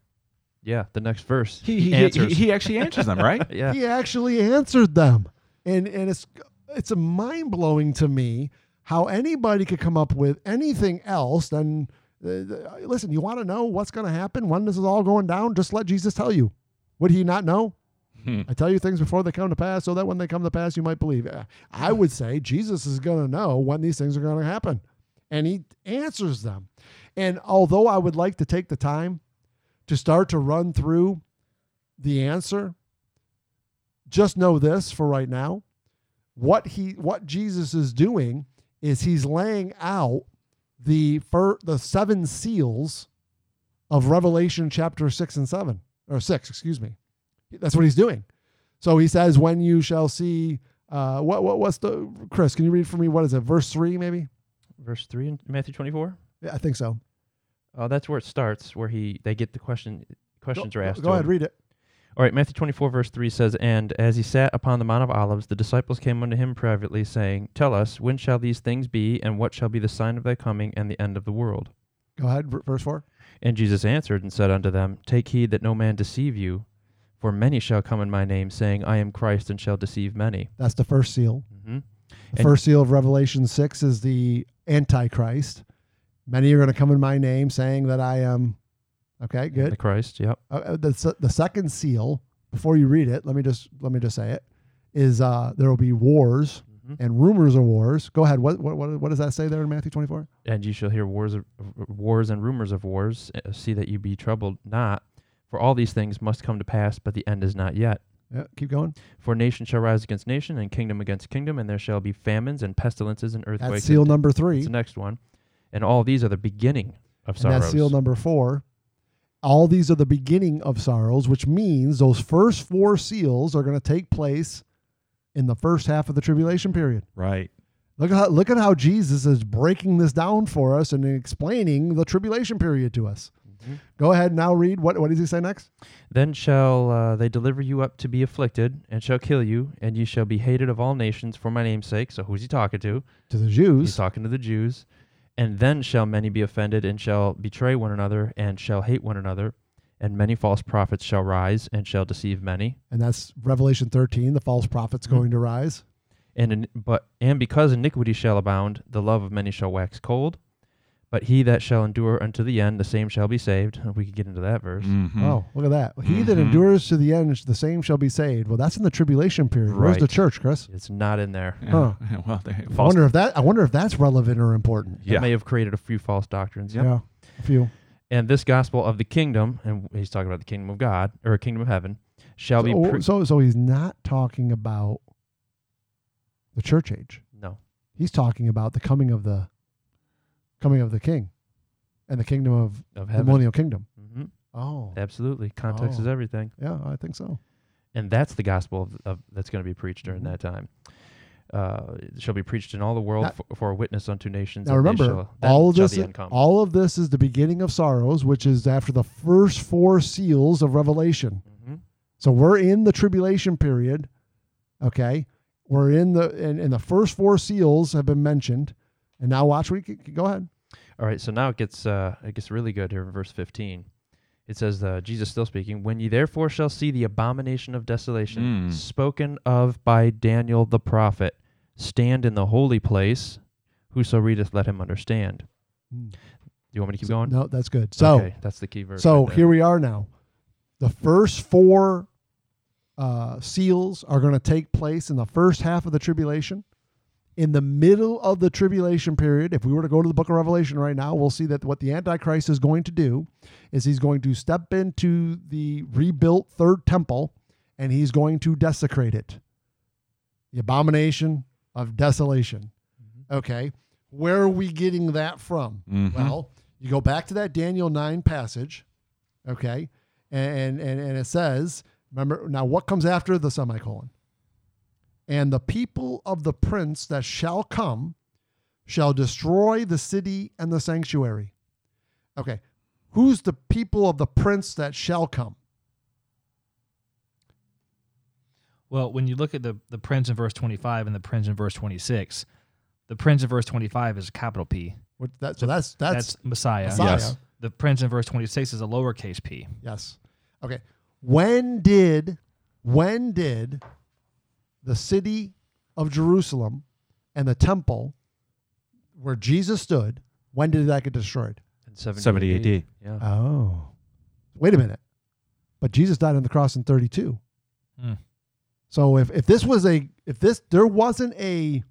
Yeah, the next verse. He he, answers. he he actually answers them, right? Yeah. He actually answered them. And and it's it's a mind-blowing to me how anybody could come up with anything else than uh, listen, you want to know what's going to happen when this is all going down? Just let Jesus tell you. Would he not know? Hmm. I tell you things before they come to pass so that when they come to pass you might believe. I would say Jesus is going to know when these things are going to happen. And he answers them. And although I would like to take the time to start to run through the answer, just know this for right now. What he, what Jesus is doing is he's laying out the fir, the seven seals of Revelation chapter six and seven, or six, excuse me. That's what he's doing. So he says, when you shall see, uh, what, what what's the, Chris, can you read for me? What is it? Verse three, maybe? Verse three in Matthew twenty-four? Yeah, I think so. Uh, that's where it starts, where he they get the question. Questions go, are asked. Go ahead, read it. All right, Matthew twenty-four, verse three says, "And as he sat upon the Mount of Olives, the disciples came unto him privately, saying, Tell us, when shall these things be, and what shall be the sign of thy coming and the end of the world?" Go ahead, verse four. "And Jesus answered and said unto them, Take heed that no man deceive you, for many shall come in my name, saying, I am Christ, and shall deceive many." That's the first seal. Mm-hmm. The and first seal of Revelation six is the Antichrist. Many are going to come in my name saying that I am, okay, good. The Christ, yep. Uh, the, the second seal, before you read it, let me just let me just say it, is uh, there will be wars mm-hmm. and rumors of wars. Go ahead. What, what what what does that say there in Matthew twenty-four? "And you shall hear wars of, wars and rumors of wars. See that you be troubled not, for all these things must come to pass, but the end is not yet." Yeah, keep going. "For nation shall rise against nation and kingdom against kingdom, and there shall be famines and pestilences and earthquakes." That's seal and, number three. That's the next one. "And all these are the beginning of sorrows." And that's seal number four. All these are the beginning of sorrows, which means those first four seals are going to take place in the first half of the tribulation period. Right. Look at how, look at how Jesus is breaking this down for us and explaining the tribulation period to us. Mm-hmm. Go ahead and now read. What, what does he say next? "Then shall uh, they deliver you up to be afflicted, and shall kill you, and you shall be hated of all nations for my name's sake." So who's he talking to? To the Jews. He's talking to the Jews. "And then shall many be offended, and shall betray one another, and shall hate one another. And many false prophets shall rise, and shall deceive many." And that's Revelation thirteen, the false prophet's going to rise. "And in, but and because iniquity shall abound, the love of many shall wax cold. But he that shall endure unto the end, the same shall be saved. If we could get into that verse. Mm-hmm. Oh, look at that. Mm-hmm. He that endures to the end, the same shall be saved. Well, that's in the tribulation period. Right. Where's the church, Chris? It's not in there. Yeah. Huh. Yeah, well, they I wonder if that. I wonder if that's relevant or important. Yeah. It may have created a few false doctrines. Yep. Yeah, a few. And this gospel of the kingdom, and he's talking about the kingdom of God, or kingdom of heaven, shall so, be... Pre- so, so he's not talking about the church age. No. He's talking about the coming of the... Coming of the King, and the kingdom of, of the millennial kingdom. Mm-hmm. Oh, absolutely! Context oh. is everything. Yeah, I think so. And that's the gospel of, of, that's going to be preached during mm-hmm. that time. Uh, it shall be preached in all the world that, for, for a witness unto nations. Now remember, shall, all of this, all of this is the beginning of sorrows, which is after the first four seals of Revelation. Mm-hmm. So we're in the tribulation period. Okay, we're in the and, and the first four seals have been mentioned. And now watch, we can, go ahead. All right, so now it gets uh, it gets really good here in verse fifteen. It says, uh, Jesus still speaking, when ye therefore shall see the abomination of desolation mm. spoken of by Daniel the prophet, stand in the holy place, whoso readeth, let him understand. Mm. Do you want me to keep so, going? No, that's good. So okay, that's the key verse. So right here we are now. The first four uh, seals are going to take place in the first half of the tribulation. In the middle of the tribulation period, if we were to go to the book of Revelation right now, we'll see that what the Antichrist is going to do is he's going to step into the rebuilt third temple, and he's going to desecrate it. The abomination of desolation. Mm-hmm. Okay. Where are we getting that from? Mm-hmm. Well, you go back to that Daniel nine passage, okay, and, and, and it says, remember, now what comes after the semicolon? And the people of the prince that shall come shall destroy the city and the sanctuary. Okay, who's the people of the prince that shall come? Well, when you look at the, the prince in verse twenty-five and the prince in verse twenty-six, the prince in verse twenty-five is a capital P. What, that, so that's, that's, that's Messiah. Messiah. Yes. The prince in verse twenty-six is a lowercase p. Yes. Okay. When did, when did... the city of Jerusalem and the temple where Jesus stood, when did that get destroyed? In seventy A D. Yeah. Oh. Wait a minute. But Jesus died on the cross in thirty-two. Mm. So if, if this was a, if this, there wasn't a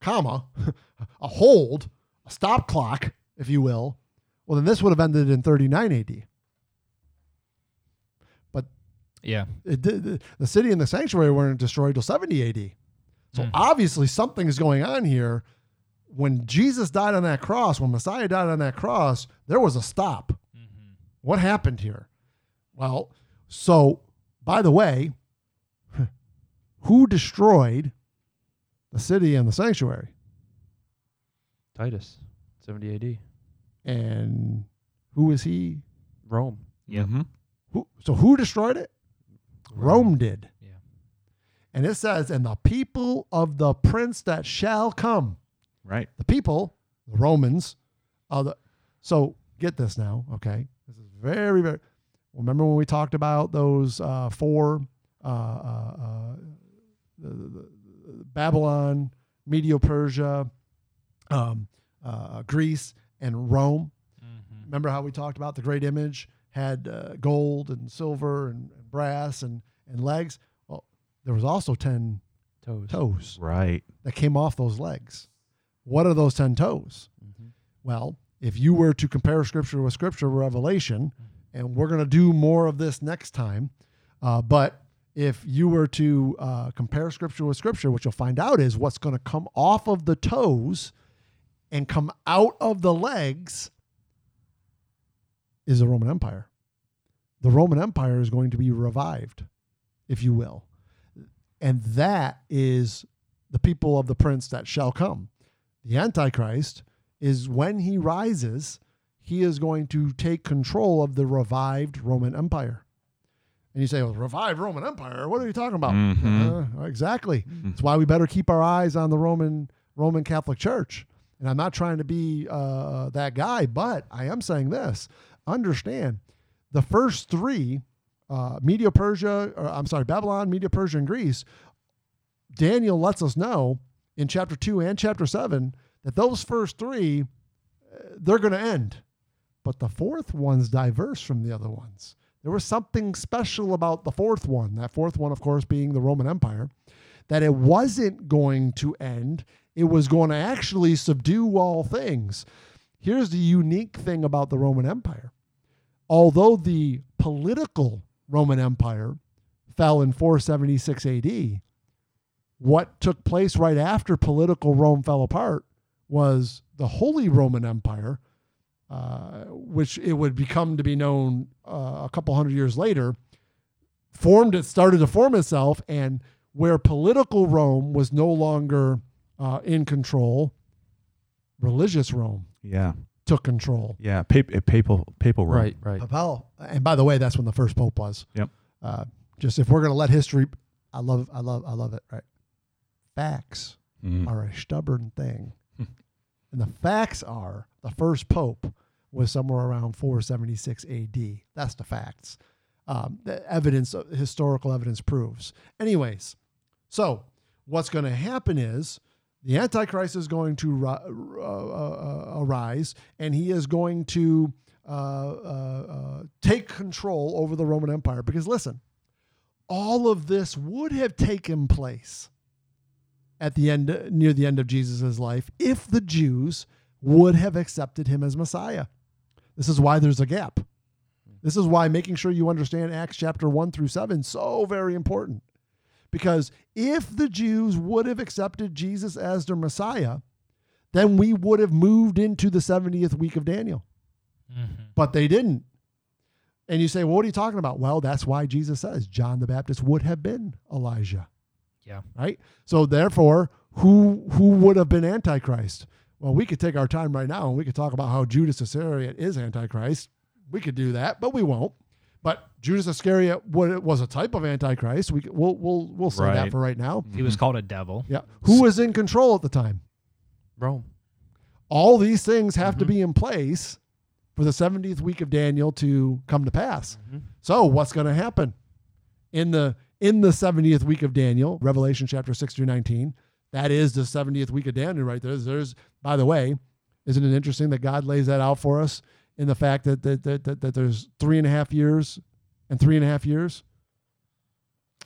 comma, a hold, a stop clock, if you will, well, then this would have ended in thirty-nine A D. Yeah, it, the, the city and the sanctuary weren't destroyed till seventy A D. So mm. obviously something is going on here. When Jesus died on that cross, when Messiah died on that cross, there was a stop. Mm-hmm. What happened here? Well, so by the way, who destroyed the city and the sanctuary? Titus, seventy A D. And who was he? Rome. Yeah. Mm-hmm. Who, so who destroyed it? Rome did. Yeah. And it says, and the people of the prince that shall come. Right. The people, the Romans. Uh, the, so get this now, okay? This is very, very... Remember when we talked about those uh, four, uh, uh, uh, the, the, the Babylon, Medo-Persia, um, uh, Greece, and Rome? Mm-hmm. Remember how we talked about the great image? Had uh, gold and silver and, and brass and, and legs. Well, there was also ten toes. toes right. That came off those legs. What are those ten toes? Mm-hmm. Well, if you were to compare Scripture with Scripture, Revelation, mm-hmm. and we're going to do more of this next time, uh, but if you were to uh, compare Scripture with Scripture, what you'll find out is what's going to come off of the toes and come out of the legs is the Roman Empire. The Roman Empire is going to be revived, if you will. And that is the people of the prince that shall come. The Antichrist is when he rises, he is going to take control of the revived Roman Empire. And you say, well, revived Roman Empire? What are you talking about? Mm-hmm. Uh, exactly. Mm-hmm. That's why we better keep our eyes on the Roman Roman Catholic Church. And I'm not trying to be uh, that guy, but I am saying this. Understand, the first three, uh, Media Persia, or I'm sorry, Babylon, Media Persia, and Greece, Daniel lets us know in chapter two and chapter seven that those first three, they're going to end. But the fourth one's diverse from the other ones. There was something special about the fourth one, that fourth one, of course, being the Roman Empire, that it wasn't going to end. It was going to actually subdue all things. Here's the unique thing about the Roman Empire. Although the political Roman Empire fell in four seventy-six A D, what took place right after political Rome fell apart was the Holy Roman Empire, Uh, which it would become to be known uh, a couple hundred years later, formed it, started to form itself, and where political Rome was no longer uh, in control, religious Rome yeah. took control. Yeah, pap- papal, papal Rome. Right, right. Papal, and by the way, that's when the first pope was. Yep. Uh, just if we're going to let history, I love, I love, I love it. Right. Facts mm. are a stubborn thing, and the facts are the first pope was somewhere around four seventy-six A D. That's the facts. Um, the evidence, historical evidence proves. Anyways, so what's going to happen is the Antichrist is going to uh, uh, arise, and he is going to uh, uh, uh, take control over the Roman Empire. Because listen, all of this would have taken place at the end, near the end of Jesus's life, if the Jews would have accepted him as Messiah. This is why there's a gap. This is why making sure you understand Acts chapter one through seven is so very important. Because if the Jews would have accepted Jesus as their Messiah, then we would have moved into the seventieth week of Daniel. Mm-hmm. But they didn't. And you say, well, what are you talking about? Well, that's why Jesus says John the Baptist would have been Elijah. Yeah. Right? So therefore, who who would have been Antichrist? Well, we could take our time right now and we could talk about how Judas Iscariot is Antichrist. We could do that, but we won't. But Judas Iscariot was a type of Antichrist. We we'll we'll we'll say right. that for right now. He was called a devil. Yeah. Who was in control at the time? Rome. All these things have mm-hmm. to be in place for the seventieth week of Daniel to come to pass. Mm-hmm. So what's going to happen in the in the seventieth week of Daniel? Revelation chapter six through nineteen. That is the seventieth week of Daniel right there. There's, there's, by the way, isn't it interesting that God lays that out for us in the fact that that, that, that, that there's three and a half years and three and a half years?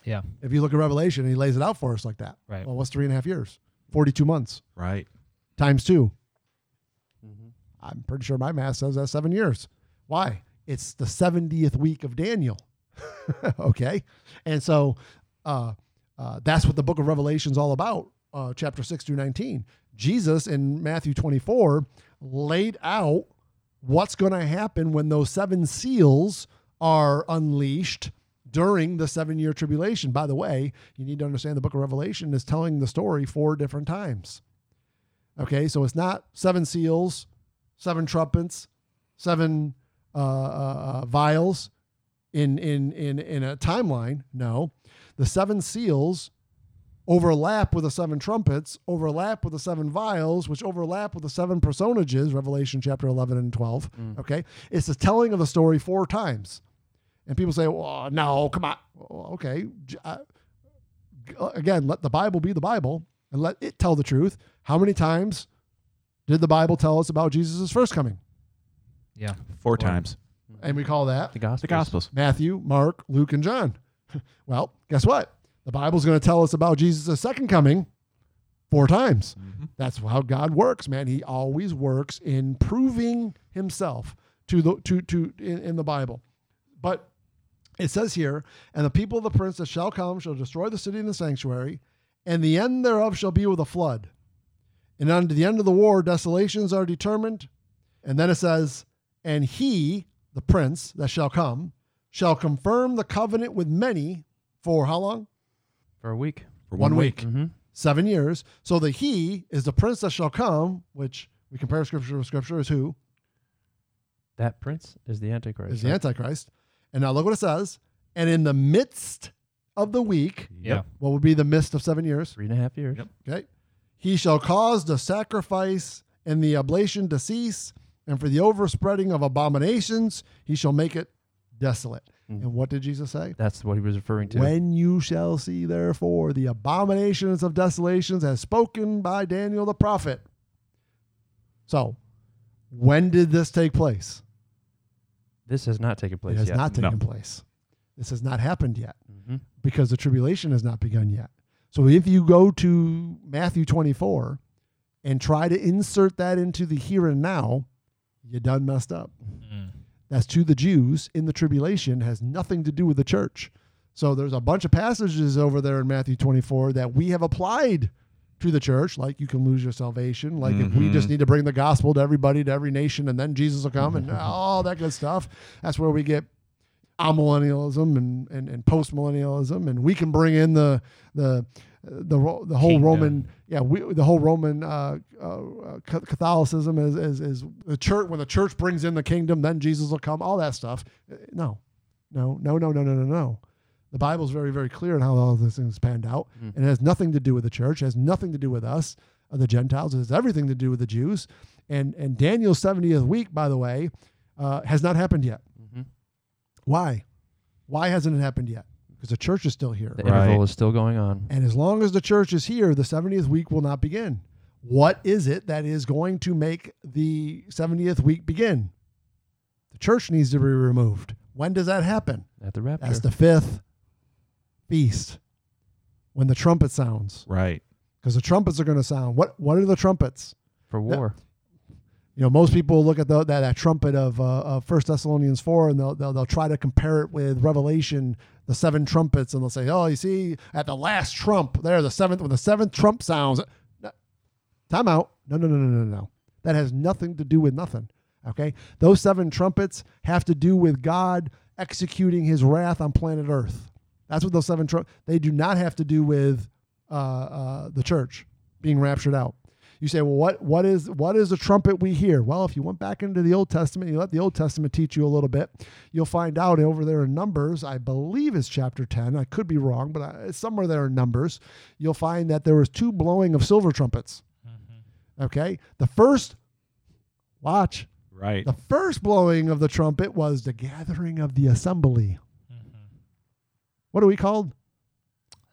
Yeah. If you look at Revelation, he lays it out for us like that. Right. Well, what's three and a half years? forty-two months. Right. Times two. Mm-hmm. I'm pretty sure my math says that's seven years. Why? It's the seventieth week of Daniel. Okay. And so uh, uh, that's what the book of Revelation is all about. Uh, chapter six through nineteen, Jesus in Matthew twenty-four laid out what's going to happen when those seven seals are unleashed during the seven-year tribulation. By the way, you need to understand the book of Revelation is telling the story four different times. Okay, so it's not seven seals, seven trumpets, seven uh, uh, vials in, in, in, in a timeline. No, the seven seals overlap with the seven trumpets, overlap with the seven vials, which overlap with the seven personages, Revelation chapter eleven and twelve, mm. okay? It's the telling of the story four times. And people say, well, no, come on. Well, okay. I, again, let the Bible be the Bible and let it tell the truth. How many times did the Bible tell us about Jesus' first coming? Yeah, four or, times. And we call that? The Gospels. The Gospels. Matthew, Mark, Luke, and John. Well, guess what? The Bible's going to tell us about Jesus' second coming four times. Mm-hmm. That's how God works, man. He always works in proving himself to the to to in, in the Bible. But it says here, and the people of the prince that shall come shall destroy the city and the sanctuary, and the end thereof shall be with a flood. And unto the end of the war, desolations are determined. And then it says, and he, the prince that shall come, shall confirm the covenant with many for how long? For a week. For one, one week. week. Mm-hmm. Seven years. So the he is the prince that shall come, which we compare scripture with scripture, is who? That prince is the Antichrist. Is the Antichrist. And now look what it says. And in the midst of the week, yep. what would be the midst of seven years? Three and a half years. Yep. Okay. He shall cause the sacrifice and the oblation to cease, and for the overspreading of abominations, he shall make it desolate. And what did Jesus say? That's what he was referring to. When you shall see, therefore, the abominations of desolations as spoken by Daniel the prophet. So when did this take place? This has not taken place yet. It has yet. not taken no. place. This has not happened yet mm-hmm. because the tribulation has not begun yet. So if you go to Matthew twenty-four and try to insert that into the here and now, you done messed up. Mm. That's to the Jews in the tribulation, has nothing to do with the church. So there's a bunch of passages over there in Matthew twenty-four that we have applied to the church, like you can lose your salvation, like mm-hmm. if we just need to bring the gospel to everybody, to every nation, and then Jesus will come and all that good stuff. That's where we get amillennialism and, and, and post-millennialism, and we can bring in the the the, the whole Kingdom. Roman, yeah, we, the whole Roman uh, uh, Catholicism is, is is the church. When the church brings in the kingdom, then Jesus will come. All that stuff. No, no, no, no, no, no, no, no. The Bible's very, very clear on how all these things panned out, mm. and it has nothing to do with the church. It has nothing to do with us, or the Gentiles. It has everything to do with the Jews. And and Daniel's seventieth week, by the way, uh, has not happened yet. Mm-hmm. Why? Why hasn't it happened yet? Because the church is still here. The right. interval is still going on. And as long as the church is here, the seventieth week will not begin. What is it that is going to make the seventieth week begin? The church needs to be removed. When does that happen? At the rapture. That's the fifth feast, when the trumpet sounds. Right. Because the trumpets are going to sound. What What are the trumpets? For war. That, you know, most people look at the, that, that trumpet of, uh, of First Thessalonians four, and they'll, they'll they'll try to compare it with Revelation, the seven trumpets, and they'll say, oh, you see, at the last trump, there, the seventh, when the seventh trump sounds. Time out. No, no, no, no, no, no. That has nothing to do with nothing, okay? Those seven trumpets have to do with God executing his wrath on planet Earth. That's what those seven trumpets, they do not have to do with uh, uh, the church being raptured out. You say, well, what what is what is the trumpet we hear? Well, if you went back into the Old Testament, you let the Old Testament teach you a little bit, you'll find out over there in Numbers, I believe it's chapter ten. I could be wrong, but I, it's somewhere there in Numbers. You'll find that there was two blowing of silver trumpets. Mm-hmm. Okay? The first, watch. Right. The first blowing of the trumpet was the gathering of the assembly. Mm-hmm. What are we called?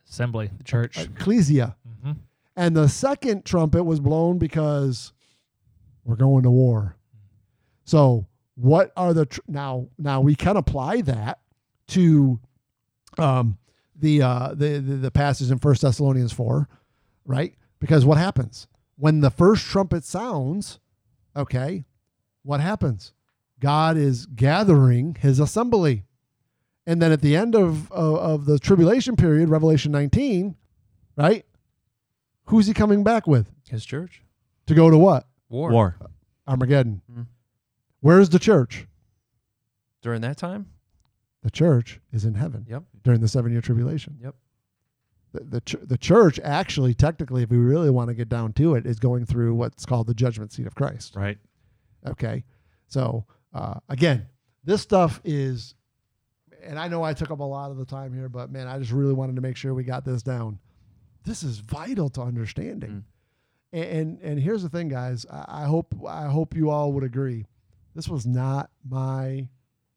Assembly, the church. Ecclesia. Mm-hmm. And the second trumpet was blown because we're going to war. So what are the tr- now? Now we can apply that to um, the, uh, the the the passage in First Thessalonians four, right? Because what happens when the first trumpet sounds? Okay, what happens? God is gathering his assembly, and then at the end of of, of the tribulation period, Revelation nineteen, right? Who's he coming back with? His church. To go to what? War. War. Armageddon. Mm-hmm. Where's the church? During that time? The church is in heaven. Yep. During the seven-year tribulation. Yep. The, the, the church actually, technically, if we really want to get down to it, is going through what's called the judgment seat of Christ. Right. Okay. So, uh, again, this stuff is, and I know I took up a lot of the time here, but, man, I just really wanted to make sure we got this down. This is vital to understanding. Mm. And, and and here's the thing, guys. I, I hope I hope you all would agree. This was not my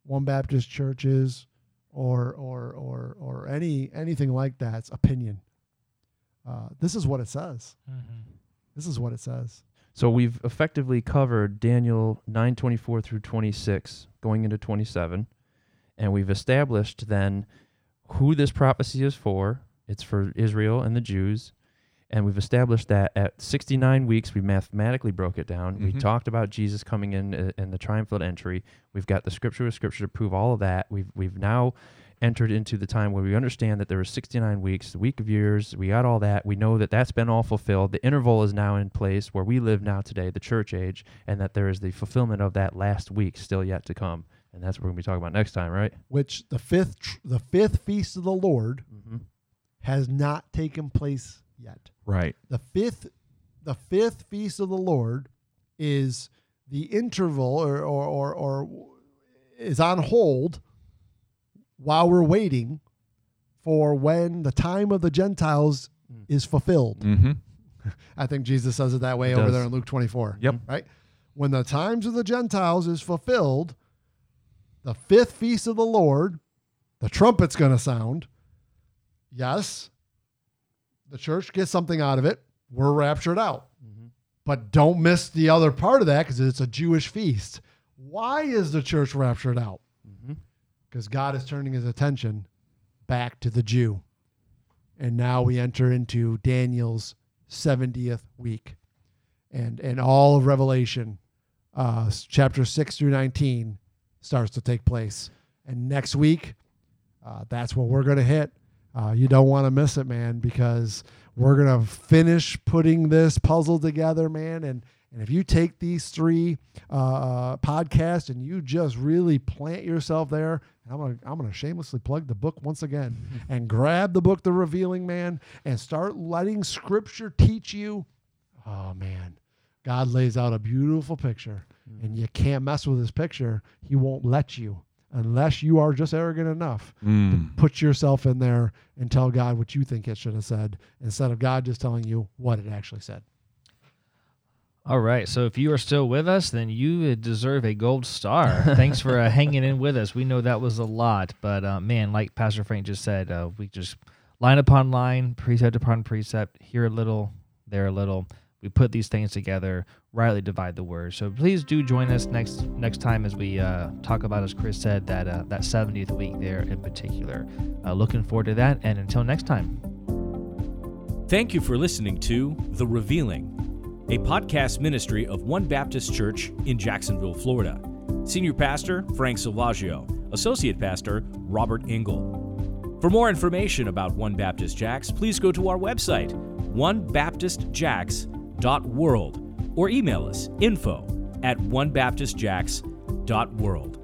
One Baptist Church's or or or or any anything like that's opinion. Uh, this is what it says. Mm-hmm. This is what it says. So we've effectively covered Daniel nine twenty-four through twenty-six, going into twenty-seven, and we've established then who this prophecy is for. It's for Israel and the Jews, and we've established that at sixty-nine weeks, we mathematically broke it down. Mm-hmm. We talked about Jesus coming in uh, and the triumphal entry. We've got the scripture with scripture to prove all of that. We've we've now entered into the time where we understand that there were sixty-nine weeks, the week of years. We got all that. We know that that's been all fulfilled. The interval is now in place where we live now today, the church age, and that there is the fulfillment of that last week still yet to come. And that's what we're going to be talking about next time, right? Which the fifth tr- the fifth feast of the Lord... Mm-hmm. has not taken place yet. Right. The fifth the fifth feast of the Lord is the interval or or or, or is on hold while we're waiting for when the time of the Gentiles mm. is fulfilled. Mm-hmm. I think Jesus says it that way it over does. there in Luke twenty-four. Yep. Right? When the times of the Gentiles is fulfilled, the fifth feast of the Lord, the trumpet's going to sound. Yes, the church gets something out of it. We're raptured out. Mm-hmm. But don't miss the other part of that because it's a Jewish feast. Why is the church raptured out? Because mm-hmm. God is turning his attention back to the Jew. And now we enter into Daniel's seventieth week. And and all of Revelation, uh, chapter six through nineteen, starts to take place. And next week, uh, that's what we're going to hit. Uh, you don't want to miss it, man, because we're going to finish putting this puzzle together, man. And and if you take these three uh, podcasts and you just really plant yourself there, and I'm going to I'm going to shamelessly plug the book once again, mm-hmm. and grab the book, The Revealing, man, and start letting Scripture teach you. Oh, man, God lays out a beautiful picture, mm-hmm. and you can't mess with his picture. He won't let you unless you are just arrogant enough mm. to put yourself in there and tell God what you think it should have said instead of God just telling you what it actually said. All right, so if you are still with us, then you deserve a gold star. Thanks for uh, hanging in with us. We know that was a lot, but, uh, man, like Pastor Frank just said, uh, we just line upon line, precept upon precept, here a little, there a little. We put these things together, rightly divide the word. So please do join us next next time as we uh, talk about, as Chris said, that uh, that seventieth week there in particular. Uh, looking forward to that, and until next time. Thank you for listening to The Revealing, a podcast ministry of One Baptist Church in Jacksonville, Florida. Senior Pastor, Frank Salvaggio. Associate Pastor, Robert Engel. For more information about One Baptist Jacks, please go to our website, one baptist jacks dot com. Dot world, or email us info at one baptist jacks dot world.